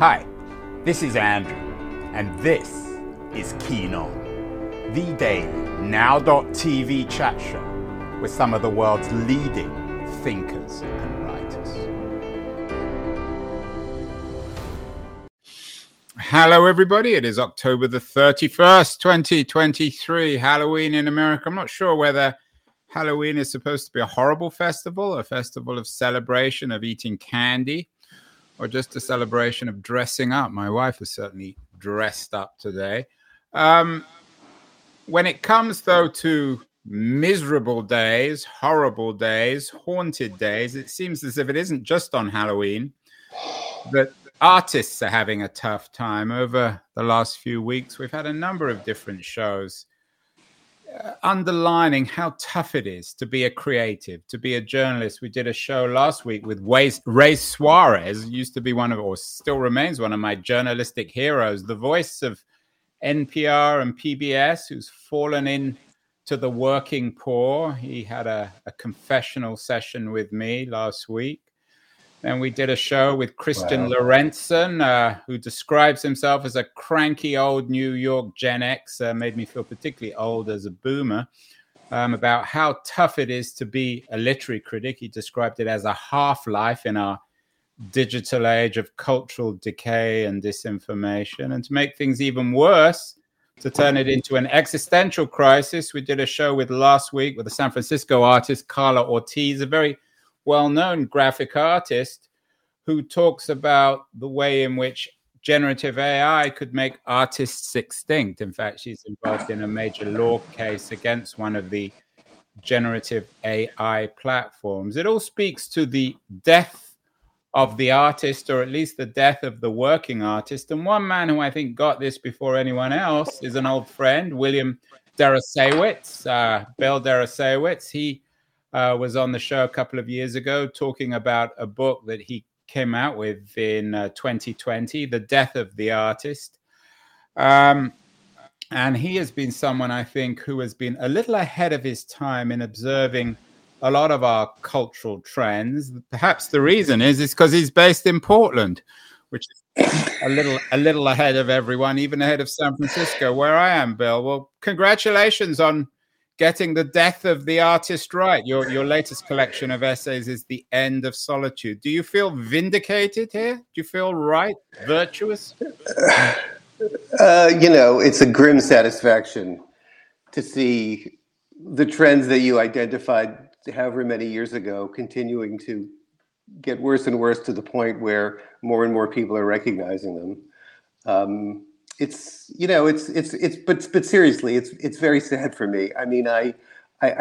Hi, this is Andrew, and this is Keen On, the daily Now.tv chat show with some of the world's leading thinkers and writers. Hello, everybody. It is October the 31st, 2023, Halloween in America. I'm not sure whether Halloween is supposed to be a horrible festival, a festival of celebration, of eating candy, or just a celebration of dressing up. My wife is certainly dressed up today. When it comes, though, to miserable days, horrible days, haunted days, it seems as if it isn't just on Halloween that artists are having a tough time. Over the last few weeks, we've had a number of different shows underlining how tough it is to be a creative, to be a journalist. We did a show last week with Ray Suarez, used to be one of, or still remains one of my journalistic heroes, the voice of NPR and PBS, who's fallen into the working poor. He had a confessional session with me last week. Then we did a show with Christian Lorenzen, who describes himself as a cranky old New York Gen X, made me feel particularly old as a boomer, about how tough it is to be a literary critic. He described it as a half-life in our digital age of cultural decay and disinformation. And to make things even worse, to turn it into an existential crisis, we did a show with last week with the San Francisco artist Carla Ortiz, a very well-known graphic artist who talks about the way in which generative AI could make artists extinct. In fact, she's involved in a major law case against one of the generative AI platforms. It all speaks to the death of the artist, or at least the death of the working artist. And one man who I think got this before anyone else is an old friend, William Deresiewicz, Bill Deresiewicz. He was on the show a couple of years ago talking about a book that he came out with in 2020, The Death of the Artist. And he has been someone, I think, who has been a little ahead of his time in observing a lot of our cultural trends. Perhaps the reason is because he's based in Portland, which is a little ahead of everyone, even ahead of San Francisco, where I am, Bill. Well, congratulations on getting The Death of the Artist right. Your latest collection of essays is The End of Solitude. Do you feel vindicated here? Do you feel right, virtuous? You know, it's a grim satisfaction to see the trends that you identified however many years ago continuing to get worse and worse to the point where more and more people are recognizing them. But seriously, it's very sad for me. I mean, I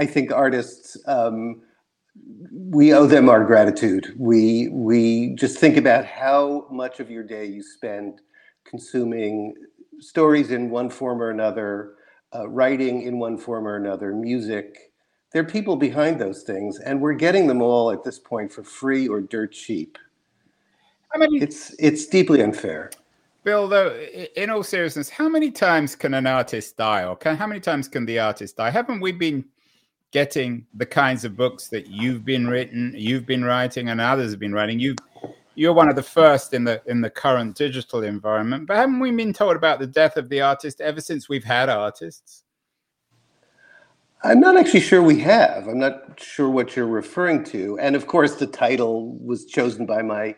think artists, we owe them our gratitude. We just think about how much of your day you spend consuming stories in one form or another, writing in one form or another, music. There are people behind those things, and we're getting them all at this point for free or dirt cheap. I mean, it's deeply unfair. Bill, though, in all seriousness, how many times can an artist die, or how many times can the artist die? Haven't we been getting the kinds of books that you've been writing, and others have been writing? You're one of the first in the current digital environment, but haven't we been told about the death of the artist ever since we've had artists? I'm not actually sure we have. I'm not sure what you're referring to. And of course, the title was chosen by my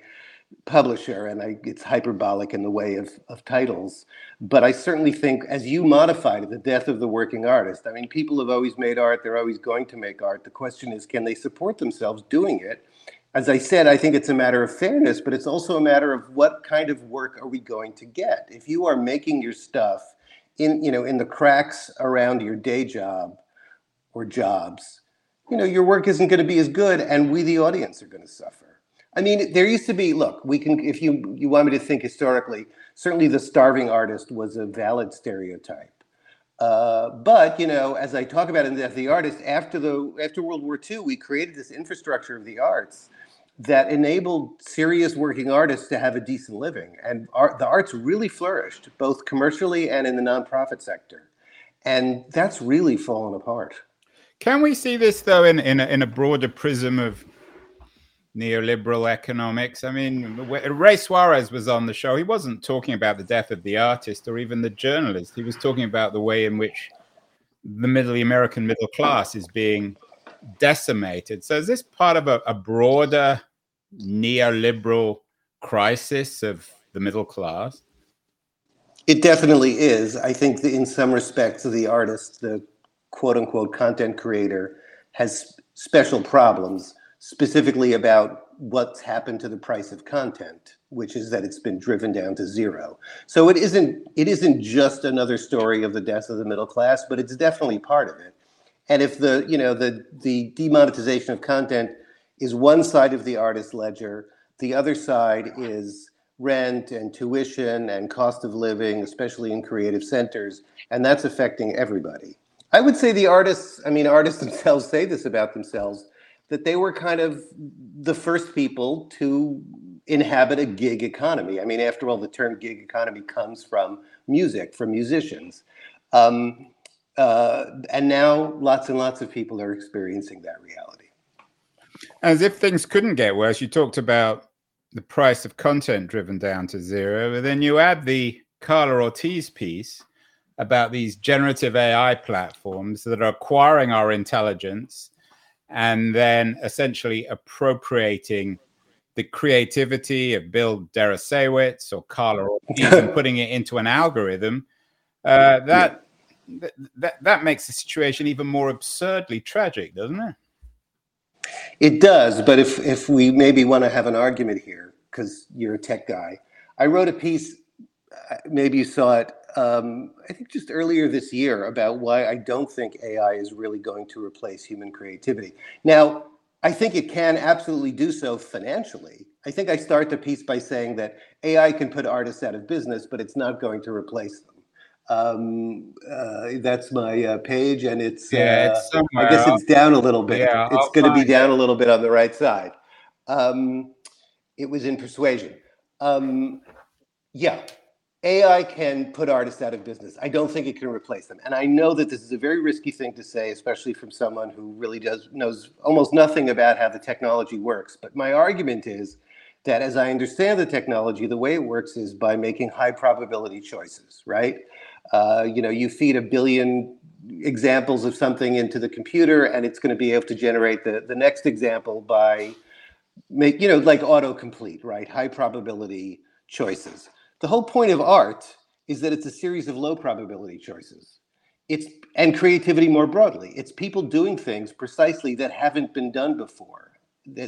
publisher, and it's hyperbolic in the way of titles, but I certainly think, as you modified, the death of the working artist. I mean, people have always made art, they're always going to make art. The question is, can they support themselves doing it? As I said, I think it's a matter of fairness, but it's also a matter of what kind of work are we going to get? If you are making your stuff in the cracks around your day job or jobs, your work isn't going to be as good, and we, the audience, are going to suffer. I mean, there used to be, look, we can, if you want me to think historically, certainly the starving artist was a valid stereotype. But, as I talk about in The Death of the Artist, after World War II, we created this infrastructure of the arts that enabled serious working artists to have a decent living. And the arts really flourished, both commercially and in the nonprofit sector. And that's really fallen apart. Can we see this, though, in a broader prism of neoliberal economics. I mean, Ray Suarez was on the show. He wasn't talking about the death of the artist or even the journalist. He was talking about the way in which the American middle class is being decimated. So is this part of a broader neoliberal crisis of the middle class? It definitely is. I think that in some respects, the artist, the quote-unquote content creator, has special problems, specifically about what's happened to the price of content, which is that it's been driven down to zero. So it isn't just another story of the death of the middle class, but it's definitely part of it. And if the demonetization of content is one side of the artist's ledger, the other side is rent and tuition and cost of living, especially in creative centers, and that's affecting everybody. I would say the artists, I mean, artists themselves say this about themselves, that they were kind of the first people to inhabit a gig economy. I mean, after all, the term gig economy comes from music, from musicians. And now lots and lots of people are experiencing that reality. As if things couldn't get worse, you talked about the price of content driven down to zero, but then you add the Carla Ortiz piece about these generative AI platforms that are acquiring our intelligence and then essentially appropriating the creativity of Bill Deresiewicz or Carla Ortiz and putting it into an algorithm. That makes the situation even more absurdly tragic, doesn't it? It does, but if we maybe want to have an argument here, because you're a tech guy, I wrote a piece, maybe you saw it, I think just earlier this year, about why I don't think AI is really going to replace human creativity. Now, I think it can absolutely do so financially. I think I start the piece by saying that AI can put artists out of business, but it's not going to replace them. That's my page, and it's, it's somewhere. I guess it's down a little bit. Yeah, it's going to be down a little bit on the right side. It was in Persuasion. AI can put artists out of business. I don't think it can replace them. And I know that this is a very risky thing to say, especially from someone who really knows almost nothing about how the technology works. But my argument is that, as I understand the technology, the way it works is by making high probability choices, right? You feed 1 billion examples of something into the computer, and it's going to be able to generate the next example by like autocomplete, right? High probability choices. The whole point of art is that it's a series of low probability choices. And creativity more broadly. It's people doing things precisely that haven't been done before. The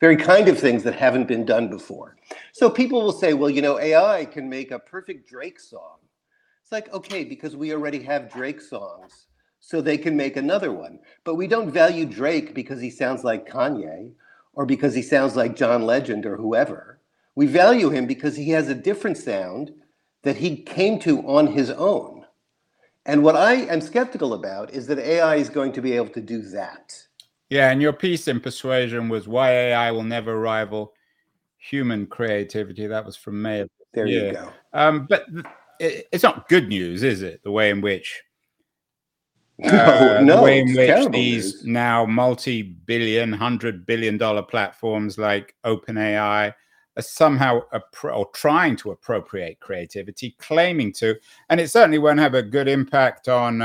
very kind of things that haven't been done before. So people will say, well, AI can make a perfect Drake song. It's like, okay, because we already have Drake songs, so they can make another one. But we don't value Drake because he sounds like Kanye or because he sounds like John Legend or whoever. We value him because he has a different sound that he came to on his own. And what I am skeptical about is that AI is going to be able to do that. Yeah, and your piece in Persuasion was why AI will never rival human creativity. That was from May. There you go. But it's not good news, is it? The way in which these news. Now multi-billion, $100 billion platforms like OpenAI are somehow trying to appropriate creativity, claiming to, and it certainly won't have a good impact on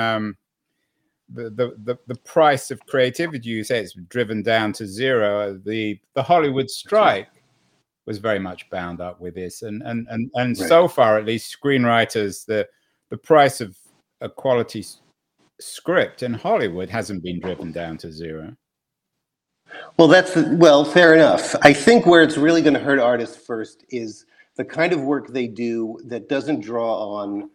the price of creativity. You say it's driven down to zero. The Hollywood strike was very much bound up with this, and right. So far, at least, screenwriters, the price of a quality script in Hollywood hasn't been driven down to zero. Well, fair enough. I think where it's really going to hurt artists first is the kind of work they do that doesn't draw on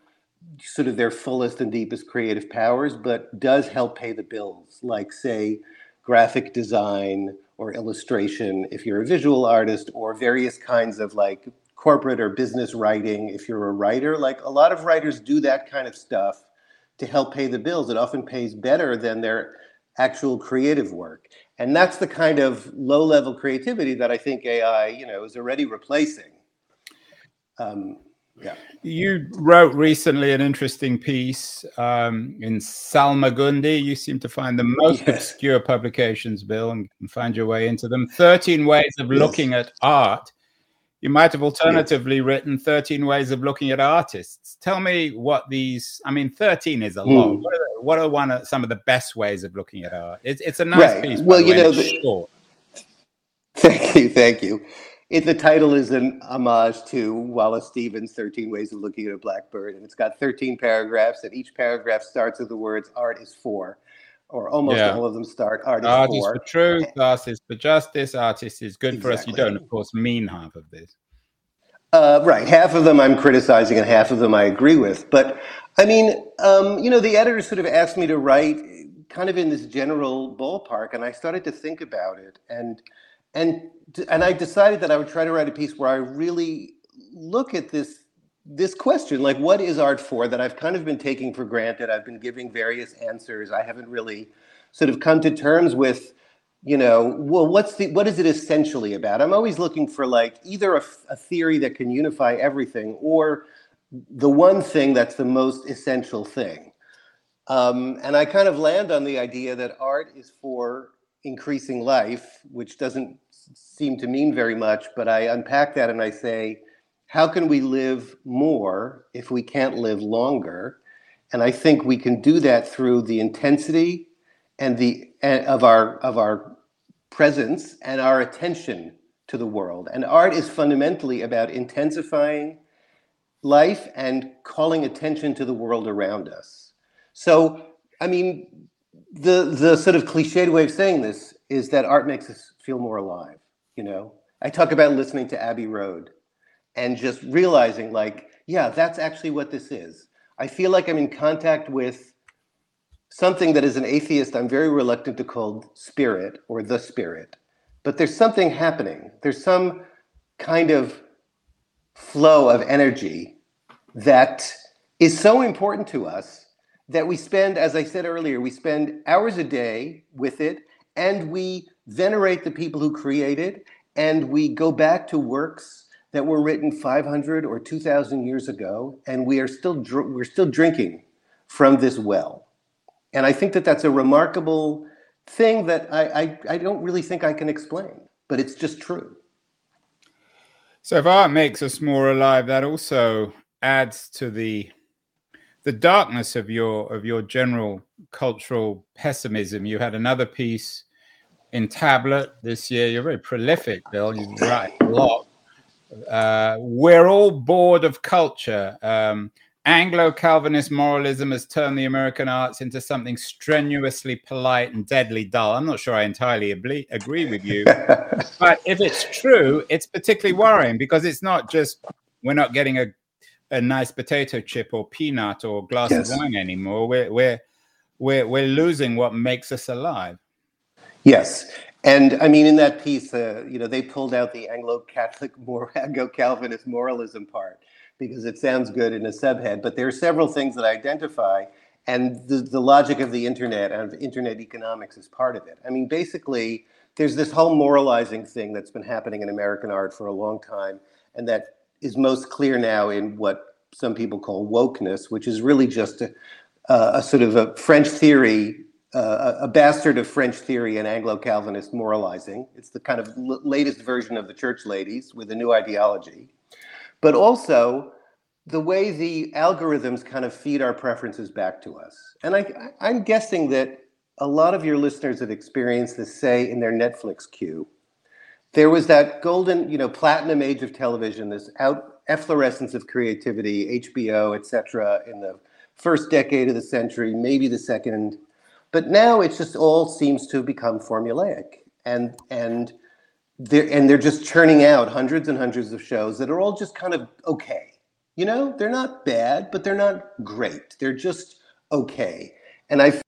sort of their fullest and deepest creative powers, but does help pay the bills, like, say, graphic design or illustration if you're a visual artist, or various kinds of like corporate or business writing if you're a writer. Like, a lot of writers do that kind of stuff to help pay the bills. It often pays better than their actual creative work. And that's the kind of low-level creativity that I think AI, is already replacing. Yeah. You wrote recently an interesting piece in Salmagundi. You seem to find the most obscure publications, Bill, and find your way into them. 13 Ways of Looking at Art. You might have alternatively written 13 Ways of Looking at Artists. Tell me what these, I mean, 13 is a lot. What are some of the best ways of looking at art? It's a nice piece. Well, you know, Thank you. The title is an homage to Wallace Stevens' 13 Ways of Looking at a Blackbird, and it's got 13 paragraphs, and each paragraph starts with the words "art is for," or almost all of them start "art is for." Art is for truth, art is for justice, artist is good for us. You don't, of course, mean half of this. Right, half of them I'm criticizing, and half of them I agree with. But I mean, you know, the editor sort of asked me to write kind of in this general ballpark, and I started to think about it, and I decided that I would try to write a piece where I really look at this question, like, what is art for, that I've kind of been taking for granted. I've been giving various answers. I haven't really sort of come to terms with, you know, well, what is it essentially about? I'm always looking for, like, either a theory that can unify everything, or the one thing that's the most essential thing. And I kind of land on the idea that art is for increasing life, which doesn't seem to mean very much, but I unpack that and I say, how can we live more if we can't live longer? And I think we can do that through the intensity and of our presence and our attention to the world. And art is fundamentally about intensifying life and calling attention to the world around us. So, I mean, the sort of cliched way of saying this is that art makes us feel more alive. You know, I talk about listening to Abbey Road and just realizing, like, yeah, that's actually what this is. I feel like I'm in contact with something that, as an atheist, I'm very reluctant to call spirit or the spirit, but there's something happening. There's some kind of flow of energy that is so important to us that we spend, as I said earlier, we spend hours a day with it, and we venerate the people who create it, and we go back to works that were written 500 or 2,000 years ago, and we are still we're still drinking from this well. And I think that that's a remarkable thing that I don't really think I can explain, but it's just true. So if art makes us more alive, that also adds to the darkness of your general cultural pessimism. You had another piece in Tablet this year. You're very prolific, Bill. You write a lot. We're all bored of culture. Anglo-Calvinist moralism has turned the American arts into something strenuously polite and deadly dull. I'm not sure I entirely agree with you, but if it's true, it's particularly worrying, because it's not just we're not getting a nice potato chip or peanut or glass of wine anymore. We're losing what makes us alive. Yes, and I mean, in that piece, you know, they pulled out the Anglo-Calvinist moralism part because it sounds good in a subhead. But there are several things that I identify, and the logic of the internet and of internet economics is part of it. I mean, basically, there's this whole moralizing thing that's been happening in American art for a long time, and that is most clear now in what some people call wokeness, which is really just a sort of a French theory, a bastard of French theory and Anglo-Calvinist moralizing. It's the kind of latest version of the church ladies with a new ideology. But also the way the algorithms kind of feed our preferences back to us. And I'm guessing that a lot of your listeners that experience this say in their Netflix queue, there was that golden, you know, platinum age of television, this efflorescence of creativity, HBO, et cetera, in the first decade of the century, maybe the second. But now it's just all seems to have become formulaic. And they're just churning out hundreds and hundreds of shows that are all just kind of okay. You know, they're not bad, but they're not great. They're just okay. And I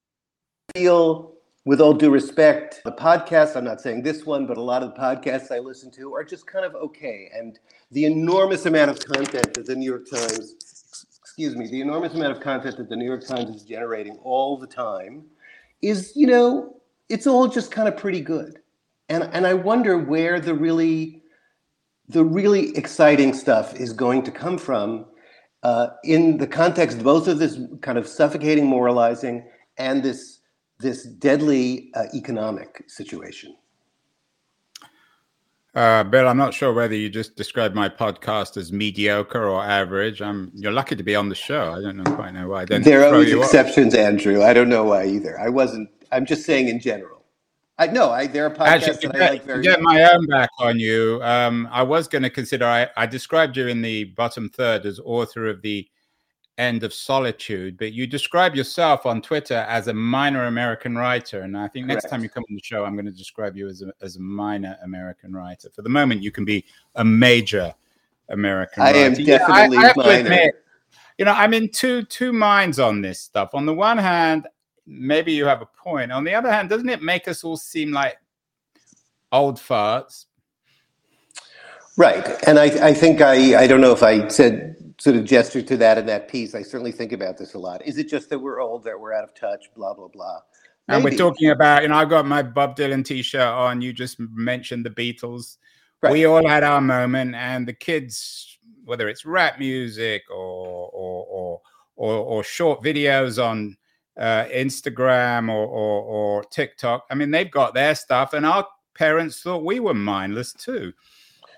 feel, with all due respect, the podcasts, I'm not saying this one, but a lot of the podcasts I listen to are just kind of okay. And the enormous amount of content that the New York Times is generating all the time is, you know, it's all just kind of pretty good. And I wonder where the really exciting stuff is going to come from in the context both of this kind of suffocating moralizing and this deadly economic situation. Bill, I'm not sure whether you just described my podcast as mediocre or average. You're lucky to be on the show. I don't know, quite know why. There are always exceptions, Andrew. I don't know why either. I'm just saying in general. There are podcasts actually, that I like very much. Get my own back on you. I was going to consider, I described you in the bottom third as author of The End of Solitude, but you describe yourself on Twitter as a minor American writer, and I think next time you come on the show, I'm going to describe you as a minor American writer. For the moment, you can be a major American writer. I am definitely minor. Admit, I'm in two minds on this stuff. On the one hand, maybe you have a point. On the other hand, doesn't it make us all seem like old farts? Right, and I think I don't know if I said. Sort of gesture to that in that piece. I certainly think about this a lot. Is it just that we're old, that we're out of touch, blah, blah, blah? Maybe. And we're talking about, I've got my Bob Dylan t-shirt on. You just mentioned the Beatles. Right. We all had our moment, and the kids, whether it's rap music or short videos on Instagram or TikTok, they've got their stuff, and our parents thought we were mindless too.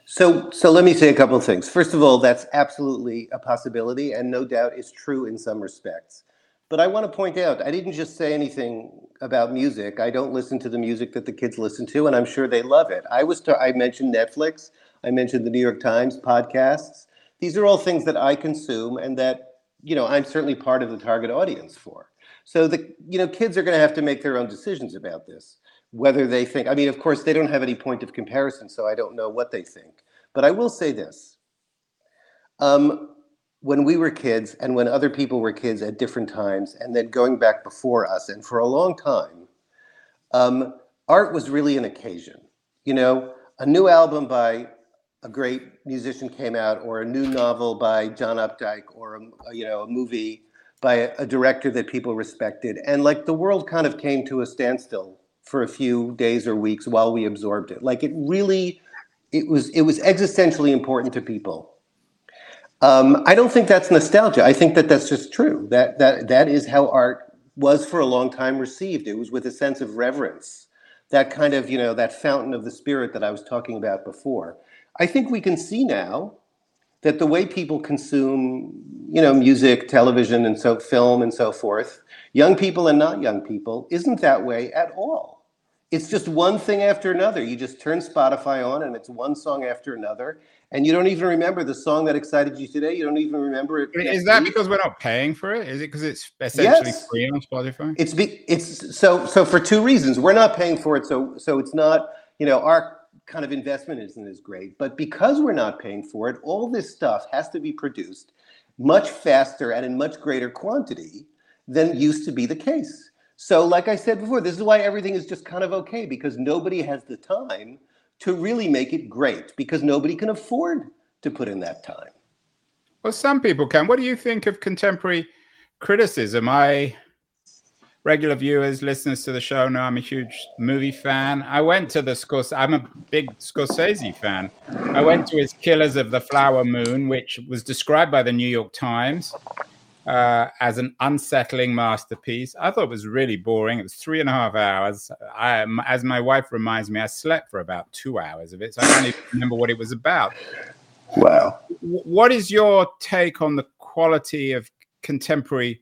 So let me say a couple of things. First of all, that's absolutely a possibility and no doubt is true in some respects. But I want to point out, I didn't just say anything about music. I don't listen to the music that the kids listen to, and I'm sure they love it. I mentioned Netflix. I mentioned the New York Times, podcasts. These are all things that I consume and that, I'm certainly part of the target audience for. So kids are going to have to make their own decisions about this. Whether they think, of course, they don't have any point of comparison, so I don't know what they think. But I will say this. When we were kids and when other people were kids at different times, and then going back before us and for a long time, art was really an occasion. A new album by a great musician came out, or a new novel by John Updike, or a movie by a director that people respected. And the world kind of came to a standstill for a few days or weeks while we absorbed it. It was existentially important to people. I don't think that's nostalgia. I think that's just true. That is how art was for a long time received. It was with a sense of reverence, that kind of, that fountain of the spirit that I was talking about before. I think we can see now that the way people consume, music, television, and so film and so forth, young people and not young people, isn't that way at all. It's just one thing after another. You just turn Spotify on and it's one song after another. And you don't even remember the song that excited you today. You don't even remember it. Is that because we're not paying for it? Is it because it's essentially free on Spotify? It's so for two reasons. We're not paying for it. So it's not, our kind of investment isn't as great. But because we're not paying for it, all this stuff has to be produced much faster and in much greater quantity than used to be the case. So like I said before, this is why everything is just kind of okay, because nobody has the time to really make it great, because nobody can afford to put in that time. Well, some people can. What do you think of contemporary criticism? Regular viewers, listeners to the show know I'm a huge movie fan. I'm a big Scorsese fan. I went to his Killers of the Flower Moon, which was described by the New York Times as an unsettling masterpiece. I thought it was really boring. It was 3.5 hours. As my wife reminds me, I slept for about 2 hours of it, so I can't even remember what it was about. Wow. What is your take on the quality of contemporary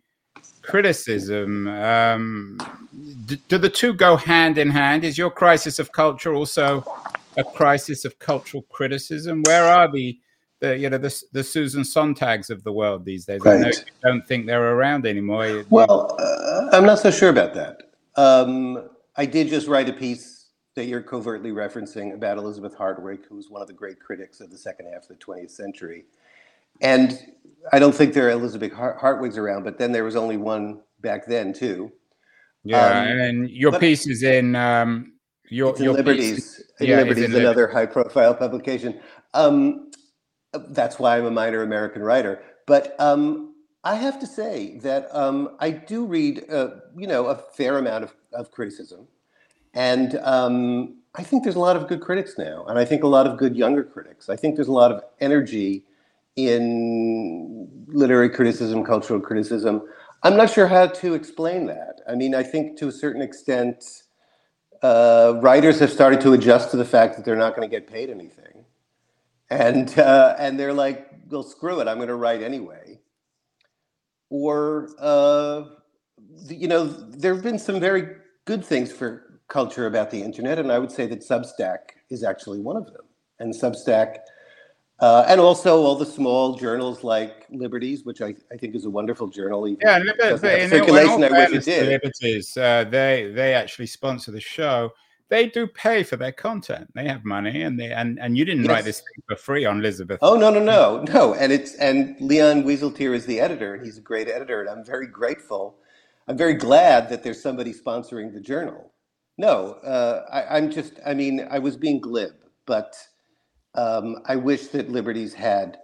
criticism? Do the two go hand in hand? Is your crisis of culture also a crisis of cultural criticism? Where are the Susan Sontags of the world these days? Right. I don't think they're around anymore. Well, I'm not so sure about that. I did just write a piece that you're covertly referencing about Elizabeth Hardwick, who was one of the great critics of the second half of the 20th century. And I don't think there are Elizabeth Hardwicks around, but then there was only one back then, too. Yeah, and your piece is in... your Liberties. Liberties is another high-profile publication. That's why I'm a minor American writer. But I have to say that I do read, a fair amount of criticism. And I think there's a lot of good critics now. And I think a lot of good younger critics. I think there's a lot of energy in literary criticism, cultural criticism. I'm not sure how to explain that. I mean, I think to a certain extent, writers have started to adjust to the fact that they're not going to get paid anything. And they're like, well, screw it, I'm going to write anyway. Or, you know, there have been some very good things for culture about the internet, and I would say that Substack is actually one of them. And Substack, and also all the small journals like Liberties, which I think is a wonderful journal. Yeah, circulation. I wish it did. Liberties, they actually sponsor the show. They do pay for their content. They have money, and they and you didn't write this thing for free on Elizabeth. Oh no. And Leon Wieseltier is the editor, and he's a great editor, and I'm very grateful. I'm very glad that there's somebody sponsoring the journal. No, I was being glib, but. I wish that Liberties had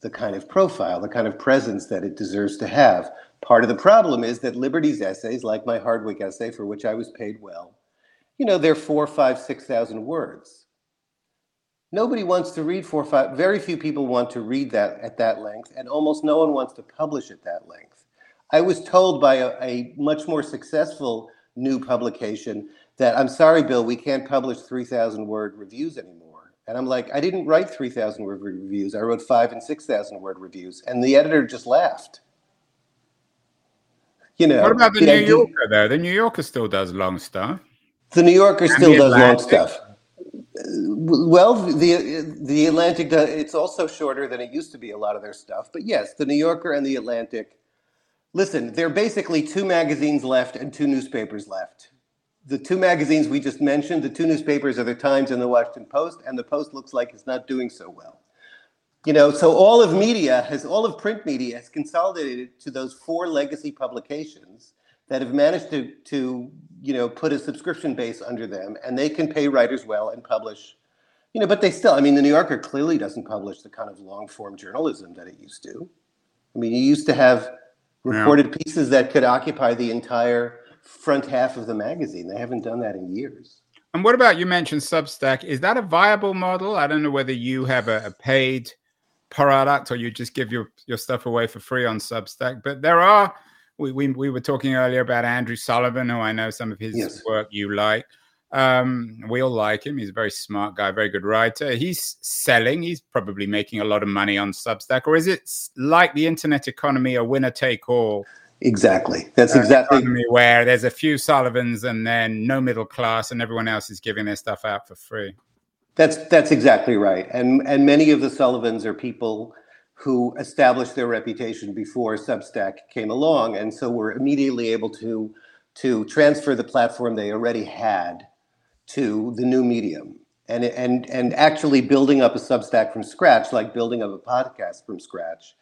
the kind of profile, the kind of presence that it deserves to have. Part of the problem is that Liberties essays, like my Hardwick essay, for which I was paid well, you know, they're 4,000, 5,000, 6,000 words. Nobody wants to read 4 or 5, very few people want to read that at that length, and almost no one wants to publish at that length. I was told by a much more successful new publication that, I'm sorry, Bill, we can't publish 3,000 word reviews anymore. And I'm like, I didn't write 3,000 word reviews. I wrote 5,000 and 6,000 word reviews. And the editor just laughed. You know. What about the New Yorker, though? The New Yorker still does long stuff. The New Yorker still does long stuff. Well, the Atlantic, it's also shorter than it used to be, a lot of their stuff. But yes, the New Yorker and the Atlantic. Listen, there are basically two magazines left and two newspapers left. The two magazines we just mentioned, the two newspapers are the Times and the Washington Post, and the Post looks like it's not doing so well. You know, so all of print media has consolidated to those four legacy publications that have managed to you know, put a subscription base under them, and they can pay writers well and publish, you know, but they still, I mean, the New Yorker clearly doesn't publish the kind of long-form journalism that it used to. I mean, you used to have reported pieces that could occupy the entire front half of the magazine. They haven't done that in years. And what about, you mentioned Substack, is that a viable model? I don't know whether you have a paid product or you just give your stuff away for free on Substack, but there are, we were talking earlier about Andrew Sullivan, who I know some of his work you like. We all like him. He's a very smart guy, very good writer. He's selling, he's probably making a lot of money on Substack. Or is it like the internet economy, a winner take all? Exactly. That's exactly where there's a few Sullivans and then no middle class and everyone else is giving their stuff out for free. That's exactly right. And many of the Sullivans are people who established their reputation before Substack came along, and so were immediately able to transfer the platform they already had to the new medium. And actually building up a Substack from scratch, like building up a podcast from scratch,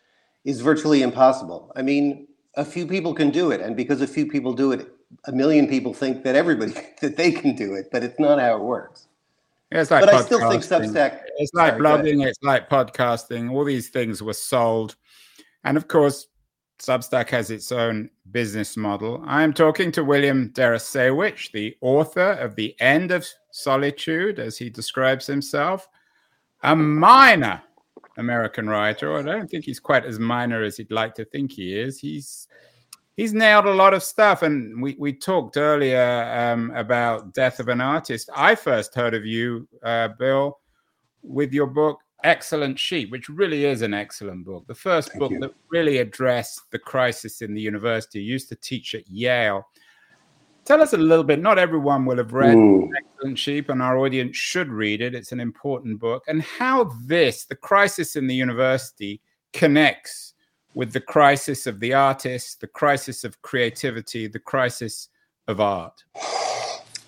is virtually impossible. I mean, a few people can do it, and because a few people do it, a million people think that everybody that they can do it, but it's not how it works. Yeah, it's like but podcasting. I still think Substack. It's like blogging, it's like podcasting. All these things were sold, and of course, Substack has its own business model. I am talking to William Deresiewicz, the author of The End of Solitude, as he describes himself, a minor American writer. I don't think he's quite as minor as he'd like to think he is. He's nailed a lot of stuff, and we talked earlier about Death of an Artist. I first heard of you, Bill, with your book Excellent Sheep, which really is an excellent book. The first book that really addressed the crisis in the university. You used to teach at Yale. Tell us a little bit. Not everyone will have read Excellent Sheep, and our audience should read it. It's an important book. And how this, the crisis in the university, connects with the crisis of the artist, the crisis of creativity, the crisis of art.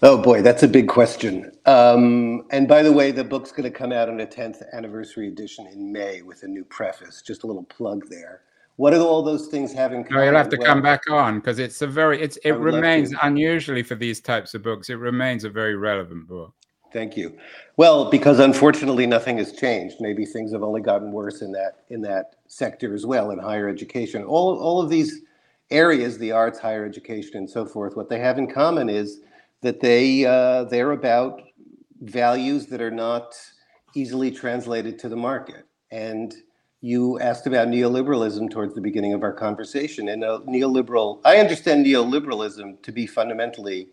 Oh, boy, that's a big question. And by the way, the book's going to come out on a 10th anniversary edition in May with a new preface. Just a little plug there. What do all those things have in common? Oh, you'll have to come back on, because it's a very, it remains, unusually for these types of books, it remains a very relevant book. Thank you. Well, because unfortunately nothing has changed. Maybe things have only gotten worse in that sector as well, in higher education. All of these areas, the arts, higher education, and so forth, what they have in common is that they're about values that are not easily translated to the market. And You asked about neoliberalism towards the beginning of our conversation, and I understand neoliberalism to be fundamentally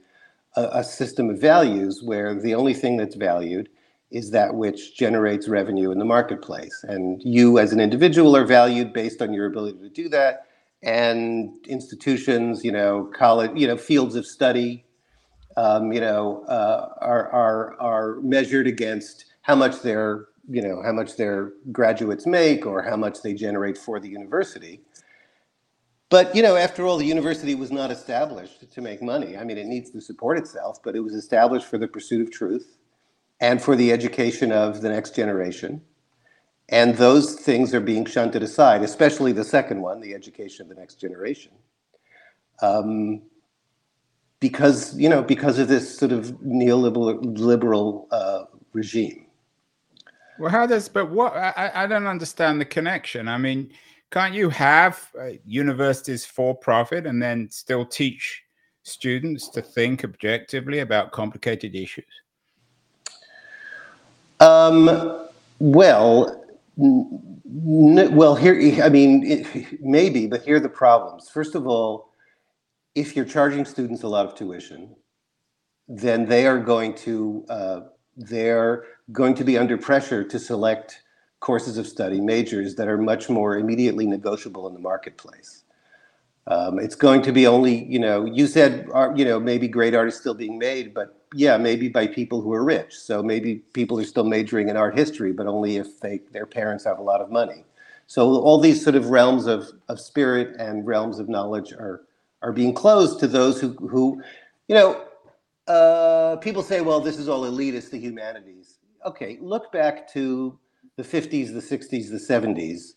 a system of values where the only thing that's valued is that which generates revenue in the marketplace. And you as an individual are valued based on your ability to do that, and institutions, college, fields of study, are measured against how much their, how much their graduates make or how much they generate for the university. But, after all, the university was not established to make money. I mean, it needs to support itself, but it was established for the pursuit of truth and for the education of the next generation. And those things are being shunted aside, especially the second one, the education of the next generation. Because of this sort of neoliberal regime. Well, I don't understand the connection. I mean, can't you have universities for profit and then still teach students to think objectively about complicated issues? Well, here are the problems. First of all, if you're charging students a lot of tuition, then they are going to be under pressure to select courses of study, majors that are much more immediately negotiable in the marketplace. It's going to be only, you said, maybe great art is still being made, but yeah, maybe by people who are rich. So maybe people are still majoring in art history, but only if their parents have a lot of money. So all these sort of realms of spirit and realms of knowledge are being closed to those who people say, well, this is all elitist, the humanities. Okay, look back to the 50s, the 60s, the 70s,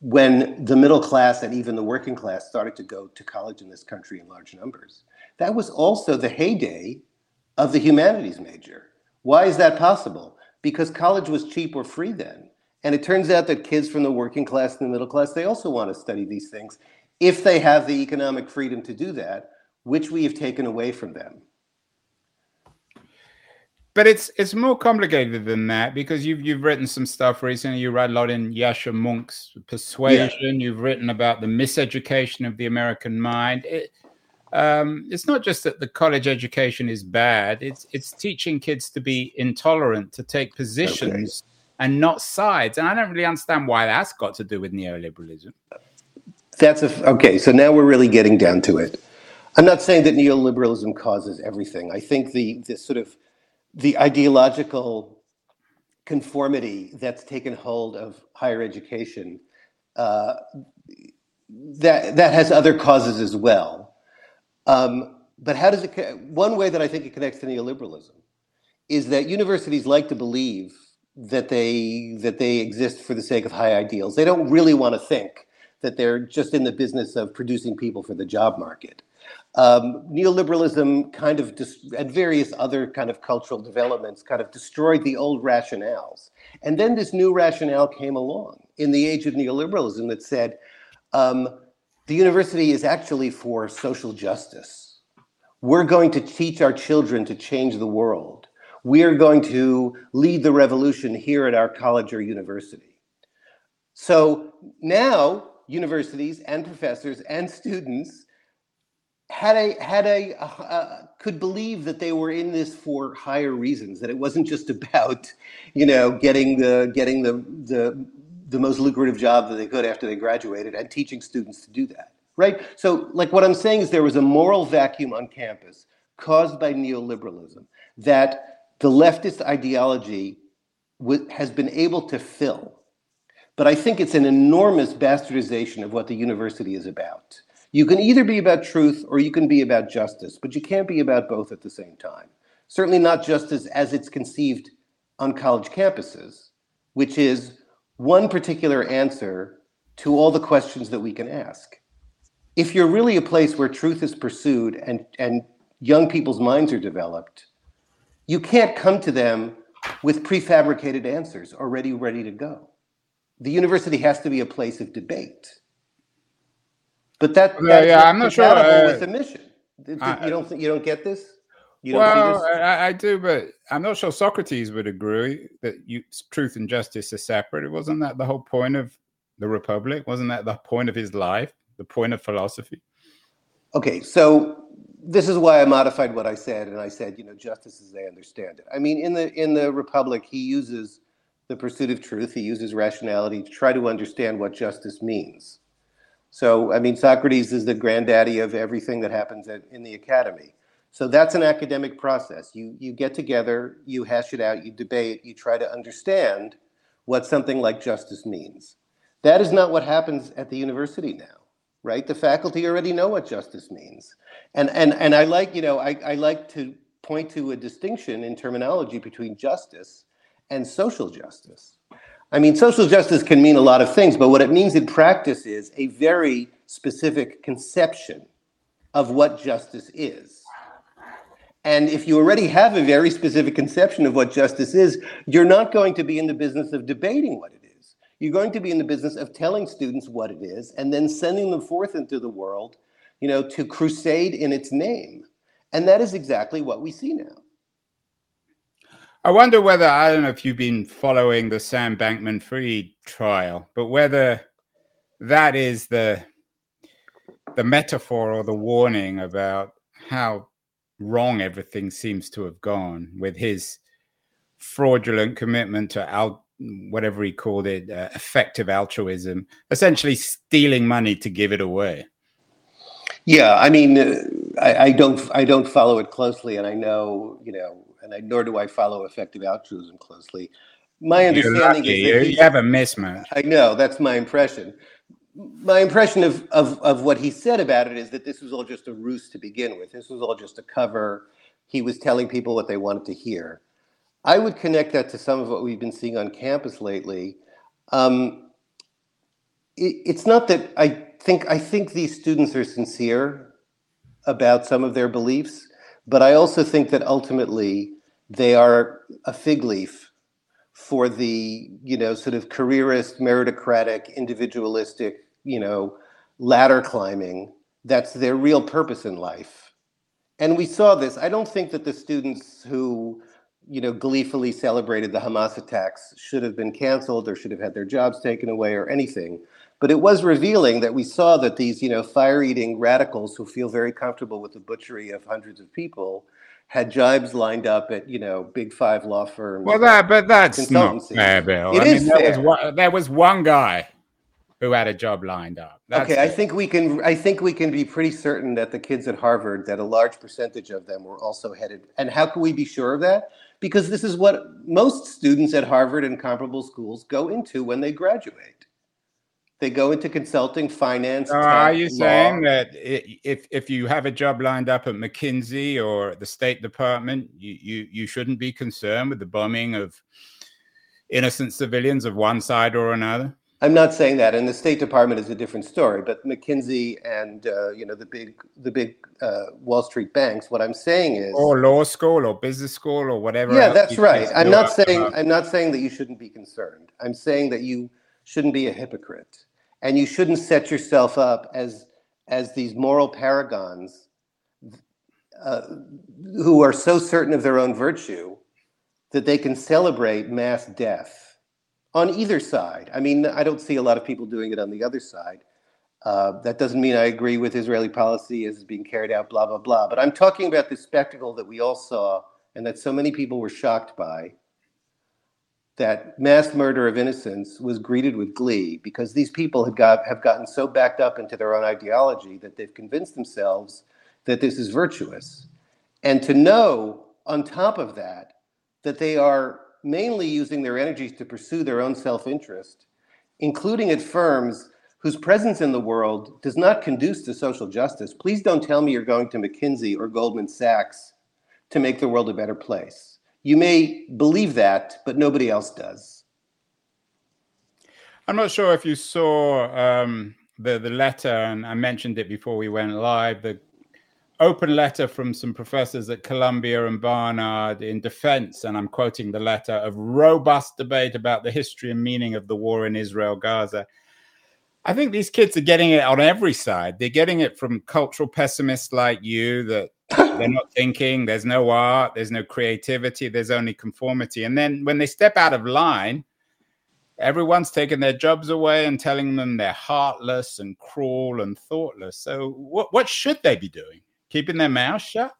when the middle class and even the working class started to go to college in this country in large numbers. That was also the heyday of the humanities major. Why is that possible? Because college was cheap or free then. And it turns out that kids from the working class and the middle class, they also want to study these things if they have the economic freedom to do that, which we have taken away from them. But it's more complicated than that, because you've written some stuff recently. You write a lot in Yasha Monk's Persuasion. Yeah. You've written about the miseducation of the American mind. It's not just that the college education is bad. It's teaching kids to be intolerant, to take positions and not sides. And I don't really understand why that's got to do with neoliberalism. So now we're really getting down to it. I'm not saying that neoliberalism causes everything. I think the ideological conformity that's taken hold of higher education, that has other causes as well. But how does it? One way that I think it connects to neoliberalism is that universities like to believe that they exist for the sake of high ideals. They don't really want to think that they're just in the business of producing people for the job market. Neoliberalism and various other kind of cultural developments kind of destroyed the old rationales. And then this new rationale came along in the age of neoliberalism that said, the university is actually for social justice. We're going to teach our children to change the world. We are going to lead the revolution here at our college or university. So now universities and professors and students could believe that they were in this for higher reasons, that it wasn't just about, getting the most lucrative job that they could after they graduated and teaching students to do that, right? So what I'm saying is there was a moral vacuum on campus caused by neoliberalism that the leftist ideology has been able to fill. But I think it's an enormous bastardization of what the university is about. You can either be about truth or you can be about justice, but you can't be about both at the same time. Certainly not justice as it's conceived on college campuses, which is one particular answer to all the questions that we can ask. If you're really a place where truth is pursued and young people's minds are developed, you can't come to them with prefabricated answers already ready to go. The university has to be a place of debate. But that's compatible with the mission. You don't get this? You don't see this? I do, but I'm not sure Socrates would agree that truth and justice are separate. Wasn't that the whole point of the Republic? Wasn't that the point of his life, the point of philosophy? Okay, so this is why I modified what I said, and I said, justice as they understand it. I mean, in the Republic, he uses the pursuit of truth, he uses rationality to try to understand what justice means. So, I mean, Socrates is the granddaddy of everything that happens in the academy. So that's an academic process. You get together, you hash it out, you debate, you try to understand what something like justice means. That is not what happens at the university now, right? The faculty already know what justice means. And I like, I like to point to a distinction in terminology between justice and social justice. I mean, social justice can mean a lot of things, but what it means in practice is a very specific conception of what justice is. And if you already have a very specific conception of what justice is, you're not going to be in the business of debating what it is. You're going to be in the business of telling students what it is and then sending them forth into the world, to crusade in its name. And that is exactly what we see now. I wonder whether, I don't know if you've been following the Sam Bankman-Fried trial, but whether that is the metaphor or the warning about how wrong everything seems to have gone with his fraudulent commitment to whatever he called it, effective altruism, essentially stealing money to give it away. Yeah, I mean, I don't follow it closely, and I know, nor do I follow effective altruism closely. My understanding is that you have a mismatch. I know, that's my impression. My impression of what he said about it is that this was all just a ruse to begin with. This was all just a cover. He was telling people what they wanted to hear. I would connect that to some of what we've been seeing on campus lately. It's not that I think these students are sincere about some of their beliefs, but I also think that ultimately they are a fig leaf for the, sort of careerist, meritocratic, individualistic, ladder climbing. That's their real purpose in life. And we saw this. I don't think that the students who, gleefully celebrated the Hamas attacks should have been canceled or should have had their jobs taken away or anything. But it was revealing that we saw that these, fire-eating radicals who feel very comfortable with the butchery of hundreds of people had jibes lined up at, big five law firms. Well, that's not fair, Bill. It is fair. There was one guy who had a job lined up. That's okay, fair. I think we can be pretty certain that the kids at Harvard, that a large percentage of them were also headed. And how can we be sure of that? Because this is what most students at Harvard and comparable schools go into when they graduate. They go into consulting, finance. Are you saying that if you have a job lined up at McKinsey or the State Department, you shouldn't be concerned with the bombing of innocent civilians of one side or another? I'm not saying that, and the State Department is a different story. But McKinsey and the big Wall Street banks. What I'm saying is, or law school, or business school, or whatever. Yeah, that's right. I'm not saying that you shouldn't be concerned. I'm saying that you shouldn't be a hypocrite. And you shouldn't set yourself up as these moral paragons who are so certain of their own virtue that they can celebrate mass death on either side. I mean, I don't see a lot of people doing it on the other side. That doesn't mean I agree with Israeli policy as being carried out, blah, blah, blah. But I'm talking about the spectacle that we all saw and that so many people were shocked by. That mass murder of innocents was greeted with glee because these people have gotten so backed up into their own ideology that they've convinced themselves that this is virtuous. And to know, on top of that, that they are mainly using their energies to pursue their own self-interest, including at firms whose presence in the world does not conduce to social justice. Please don't tell me you're going to McKinsey or Goldman Sachs to make the world a better place. You may believe that, but nobody else does. I'm not sure if you saw the letter, and I mentioned it before we went live, the open letter from some professors at Columbia and Barnard in defense, and I'm quoting the letter, of robust debate about the history and meaning of the war in Israel, Gaza. I think these kids are getting it on every side. They're getting it from cultural pessimists like you that They're not thinking. There's no art. There's no creativity. There's only conformity. And then when they step out of line, everyone's taking their jobs away and telling them they're heartless and cruel and thoughtless. So what should they be doing? Keeping their mouth shut?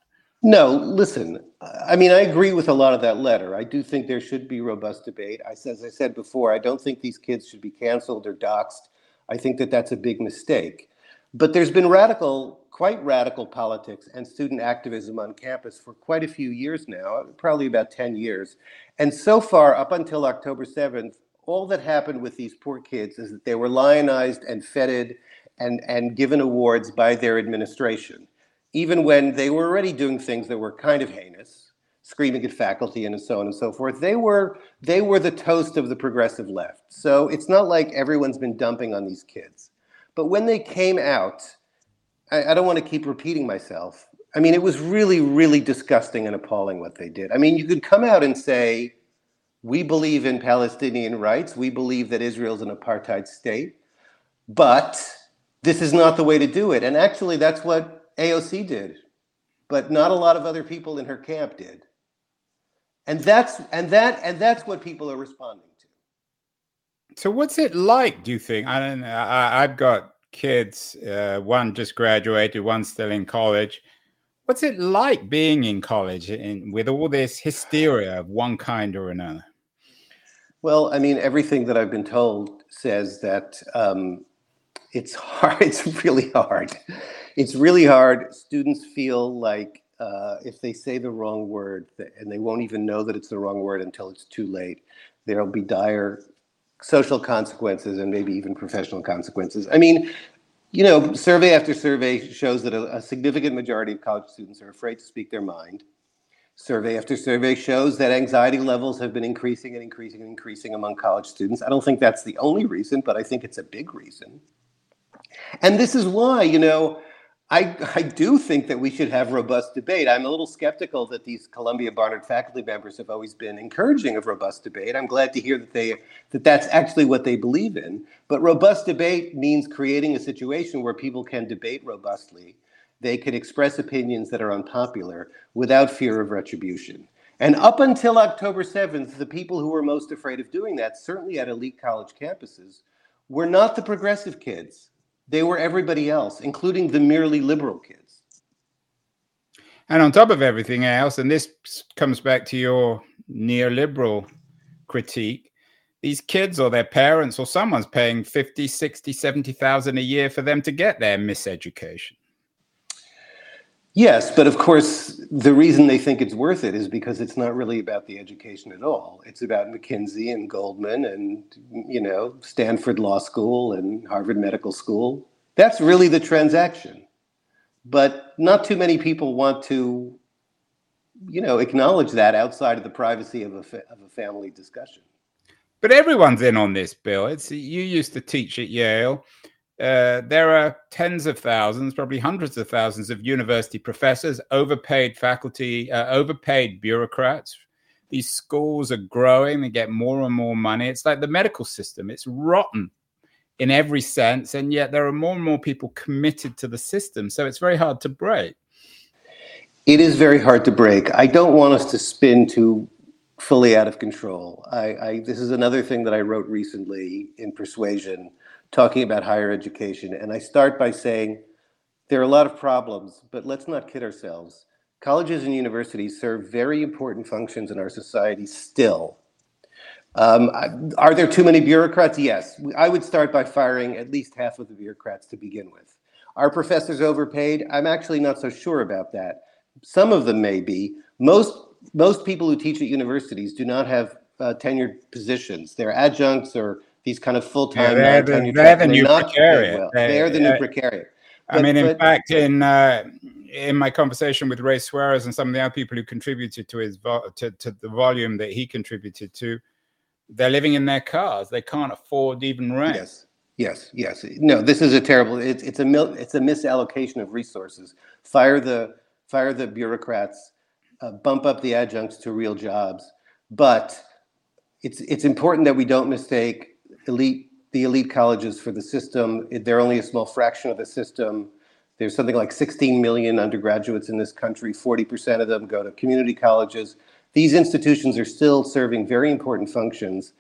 No, listen, I mean, I agree with a lot of that letter. I do think there should be robust debate. As I said before, I don't think these kids should be canceled or doxxed. I think that that's a big mistake. But there's been quite radical politics and student activism on campus for quite a few years now, probably about 10 years. And so far, up until October 7th, all that happened with these poor kids is that they were lionized and feted and given awards by their administration, even when they were already doing things that were kind of heinous, screaming at faculty and so on and so forth. They were the toast of the progressive left. So it's not like everyone's been dumping on these kids. But when they came out, I don't want to keep repeating myself. I mean, it was really, really disgusting and appalling what they did. I mean, you could come out and say, we believe in Palestinian rights. We believe that Israel's an apartheid state. But this is not the way to do it. And actually, that's what AOC did, but not a lot of other people in her camp did. And that's what people are responding to. So what's it like, do you think? I don't know. I've got kids, one just graduated, one's still in college. What's it like being in college with all this hysteria of one kind or another? Well, I mean, everything that I've been told says that it's hard. It's really hard. It's really hard. Students feel like if they say the wrong word, and they won't even know that it's the wrong word until it's too late, there'll be dire social consequences and maybe even professional consequences. I mean, you know, survey after survey shows that a significant majority of college students are afraid to speak their mind. Survey after survey shows that anxiety levels have been increasing and increasing and increasing among college students. I don't think that's the only reason, but I think it's a big reason. And this is why, you know, I do think that we should have robust debate. I'm a little skeptical that these Columbia Barnard faculty members have always been encouraging of robust debate. I'm glad to hear that that's actually what they believe in. But robust debate means creating a situation where people can debate robustly. They could express opinions that are unpopular without fear of retribution. And up until October 7th, the people who were most afraid of doing that, certainly at elite college campuses, were not the progressive kids. They were everybody else, including the merely liberal kids. And on top of everything else, and this comes back to your neoliberal critique, these kids or their parents or someone's paying $50,000, $60,000, $70,000 a year for them to get their miseducation. Yes, but of course, the reason they think it's worth it is because it's not really about the education at all. It's about McKinsey and Goldman and, you know, Stanford Law School and Harvard Medical School. That's really the transaction. But not too many people want to, you know, acknowledge that outside of the privacy of a family discussion. But everyone's in on this, Bill. You used to teach at Yale. There are tens of thousands, probably hundreds of thousands of university professors, overpaid faculty, overpaid bureaucrats. These schools are growing. They get more and more money. It's like the medical system. It's rotten in every sense. And yet there are more and more people committed to the system. So it's very hard to break. It is very hard to break. I don't want us to spin too fully out of control. This is another thing that I wrote recently in Persuasion, talking about higher education. And I start by saying there are a lot of problems, but let's not kid ourselves. Colleges and universities serve very important functions in our society still. Are there too many bureaucrats? Yes. I would start by firing at least half of the bureaucrats to begin with. Are professors overpaid? I'm actually not so sure about that. Some of them may be. Most people who teach at universities do not have tenured positions. They're adjuncts or these kind of full-time, They're the new precariat. But in fact, in my conversation with Ray Suarez and some of the other people who contributed to his to the volume that he contributed to, they're living in their cars. They can't afford even rent. Yes. No, this is a terrible. It's a misallocation of resources. Fire the bureaucrats. Bump up the adjuncts to real jobs, but it's important that we don't mistake the elite colleges for the system. They're only a small fraction of the system. There's something like 16 million undergraduates in this country. 40% of them go to community colleges. These institutions are still serving very important functions.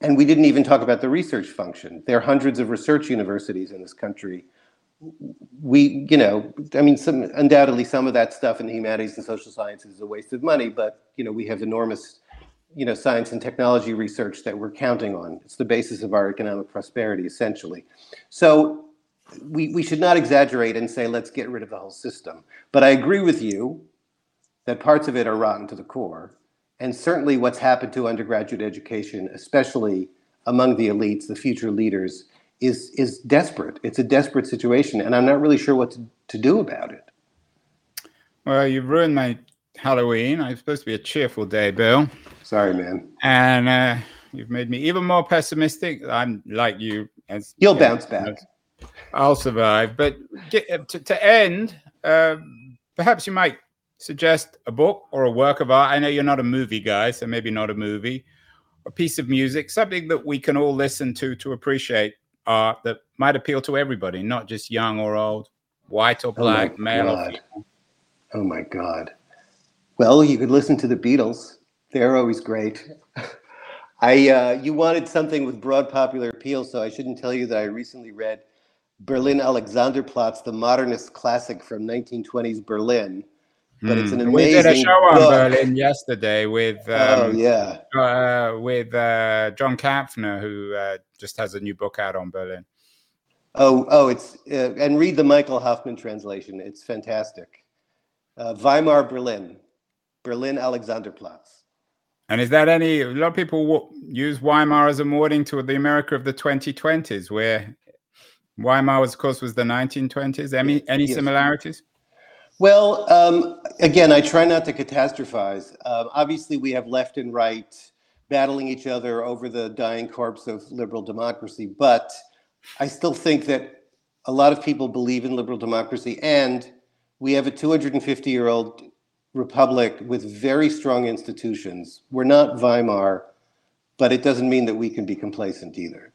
And we didn't even talk about the research function. There are hundreds of research universities in this country. We, you know, I mean, undoubtedly some of that stuff in the humanities and social sciences is a waste of money, but, you know, we have enormous, you know, science and technology research that we're counting on. It's the basis of our economic prosperity, essentially. So we should not exaggerate and say, let's get rid of the whole system. But I agree with you that parts of it are rotten to the core. And certainly what's happened to undergraduate education, especially among the elites, the future leaders, is desperate. It's a desperate situation, and I'm not really sure what to do about it. Well, you've ruined my Halloween. It's supposed to be a cheerful day, Bill. Sorry, man. And you've made me even more pessimistic. I'm like you. You'll bounce back. I'll survive. But to end, perhaps you might suggest a book or a work of art. I know you're not a movie guy, so maybe not a movie. A piece of music, something that we can all listen to appreciate art that might appeal to everybody, not just young or old, white or black, male or female. Oh, my God. Well, you could listen to the Beatles. They're always great. You wanted something with broad popular appeal, so I shouldn't tell you that I recently read Berlin Alexanderplatz, the modernist classic from 1920s Berlin. But it's an amazing We did a show on Berlin yesterday with John Kampfner, who just has a new book out on Berlin. And read the Michael Hoffman translation. It's fantastic. Weimar Berlin, Berlin Alexanderplatz. And is that a lot of people use Weimar as a warning to the America of the 2020s, where Weimar, was, of course, was the 1920s. Any similarities? Well, again, I try not to catastrophize. Obviously, we have left and right battling each other over the dying corpse of liberal democracy. But I still think that a lot of people believe in liberal democracy. And we have a 250-year-old republic with very strong institutions. We're not Weimar, but it doesn't mean that we can be complacent either.